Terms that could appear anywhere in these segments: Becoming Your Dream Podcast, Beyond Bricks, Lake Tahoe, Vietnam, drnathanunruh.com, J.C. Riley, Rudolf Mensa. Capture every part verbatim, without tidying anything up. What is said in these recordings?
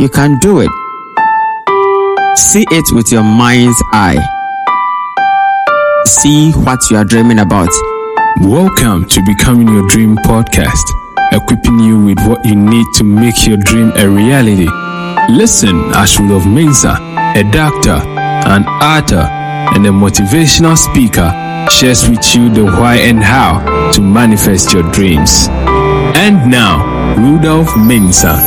you can do it. See it with your mind's eye. See what you are dreaming about. Welcome to Becoming Your Dream Podcast, equipping you with what you need to make your dream a reality. Listen as Rudolf Mensa, a doctor, an author, and a motivational speaker, shares with you the why and how to manifest your dreams. And now, Rudolf Mensa.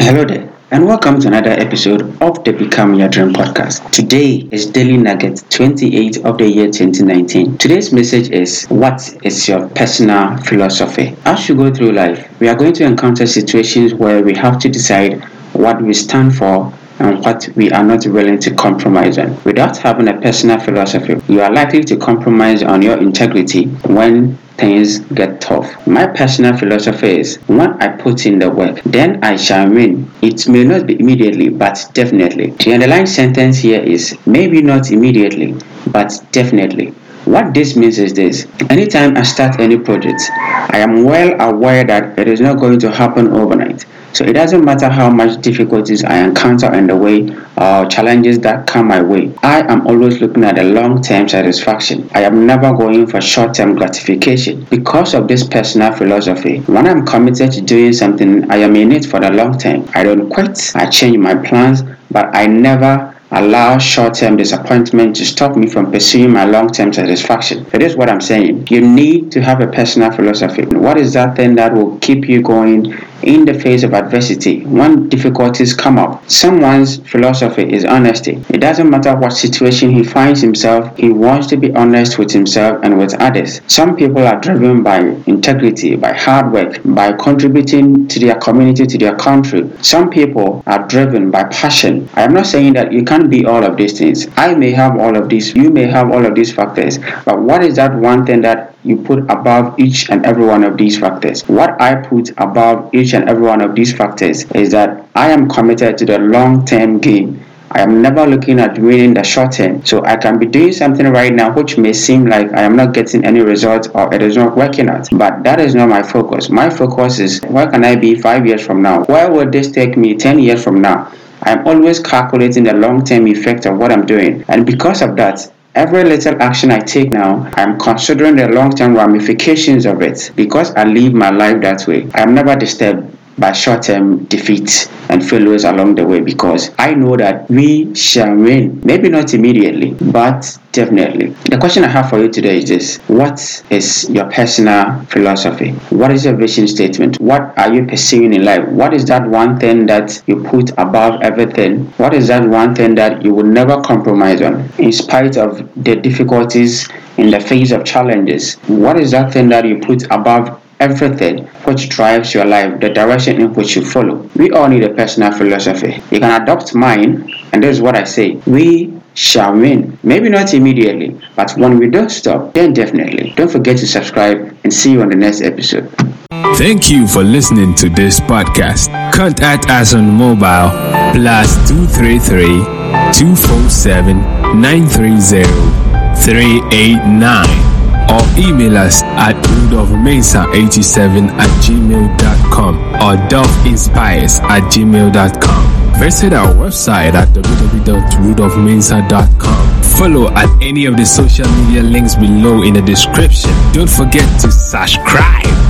Hello there, and welcome to another episode of the Become Your Dream Podcast. Today is Daily Nugget twenty-eight of the year twenty nineteen. Today's message is, what is your personal philosophy? As you go through life, we are going to encounter situations where we have to decide what we stand for and what we are not willing to compromise on. Without having a personal philosophy, you are likely to compromise on your integrity when things get tough. My personal philosophy is, when I put in the work, then I shall win. It may not be immediately, but definitely. The underlying sentence here is, maybe not immediately, but definitely. What this means is this: anytime I start any project, I am well aware that it is not going to happen overnight. So it doesn't matter how much difficulties I encounter in the way or challenges that come my way. I am always looking at the long-term satisfaction. I am never going for short-term gratification. Because of this personal philosophy, when I'm committed to doing something, I am in it for the long term. I don't quit. I change my plans, but I never allow short-term disappointment to stop me from pursuing my long-term satisfaction. That is what I'm saying. You need to have a personal philosophy. What is that thing that will keep you going in the face of adversity, when difficulties come up? Someone's philosophy is honesty. It doesn't matter what situation he finds himself, he wants to be honest with himself and with others. Some people are driven by integrity, by hard work, by contributing to their community, to their country. Some people are driven by passion. I am not saying that you can't be all of these things. I may have all of these, you may have all of these factors, but what is that one thing that you put above each and every one of these factors? What I put above each and every one of these factors is that I am committed to the long-term game. I am never looking at winning the short term. So I can be doing something right now which may seem like I am not getting any results or it is not working out. But that is not my focus. My focus is, where can I be five years from now? Where will this take me ten years from now? I am always calculating the long-term effect of what I'm doing. And because of that, every little action I take now, I'm considering the long-term ramifications of it. Because I live my life that way, I'm never disturbed by short-term defeats and failures along the way, because I know that we shall win. Maybe not immediately, but definitely. The question I have for you today is this: what is your personal philosophy? What is your vision statement? What are you pursuing in life? What is that one thing that you put above everything? What is that one thing that you will never compromise on, in spite of the difficulties, in the face of challenges? What is that thing that you put above everything which drives your life, the direction in which you follow? We all need a personal philosophy. You can adopt mine, and this is what I say: we shall win. Maybe not immediately, but when we don't stop, then definitely. Don't forget to subscribe, and see you on the next episode. Thank you for listening to this podcast. Contact us on mobile, plus two three three, two four seven, nine three zero, three eight nine. Or email us at rudolf mensa eight seven at gmail dot com or dolphinspires at gmail dot com. Visit our website at w w w dot rudolf mensa dot com. Follow at any of the social media links below in the description. Don't forget to subscribe.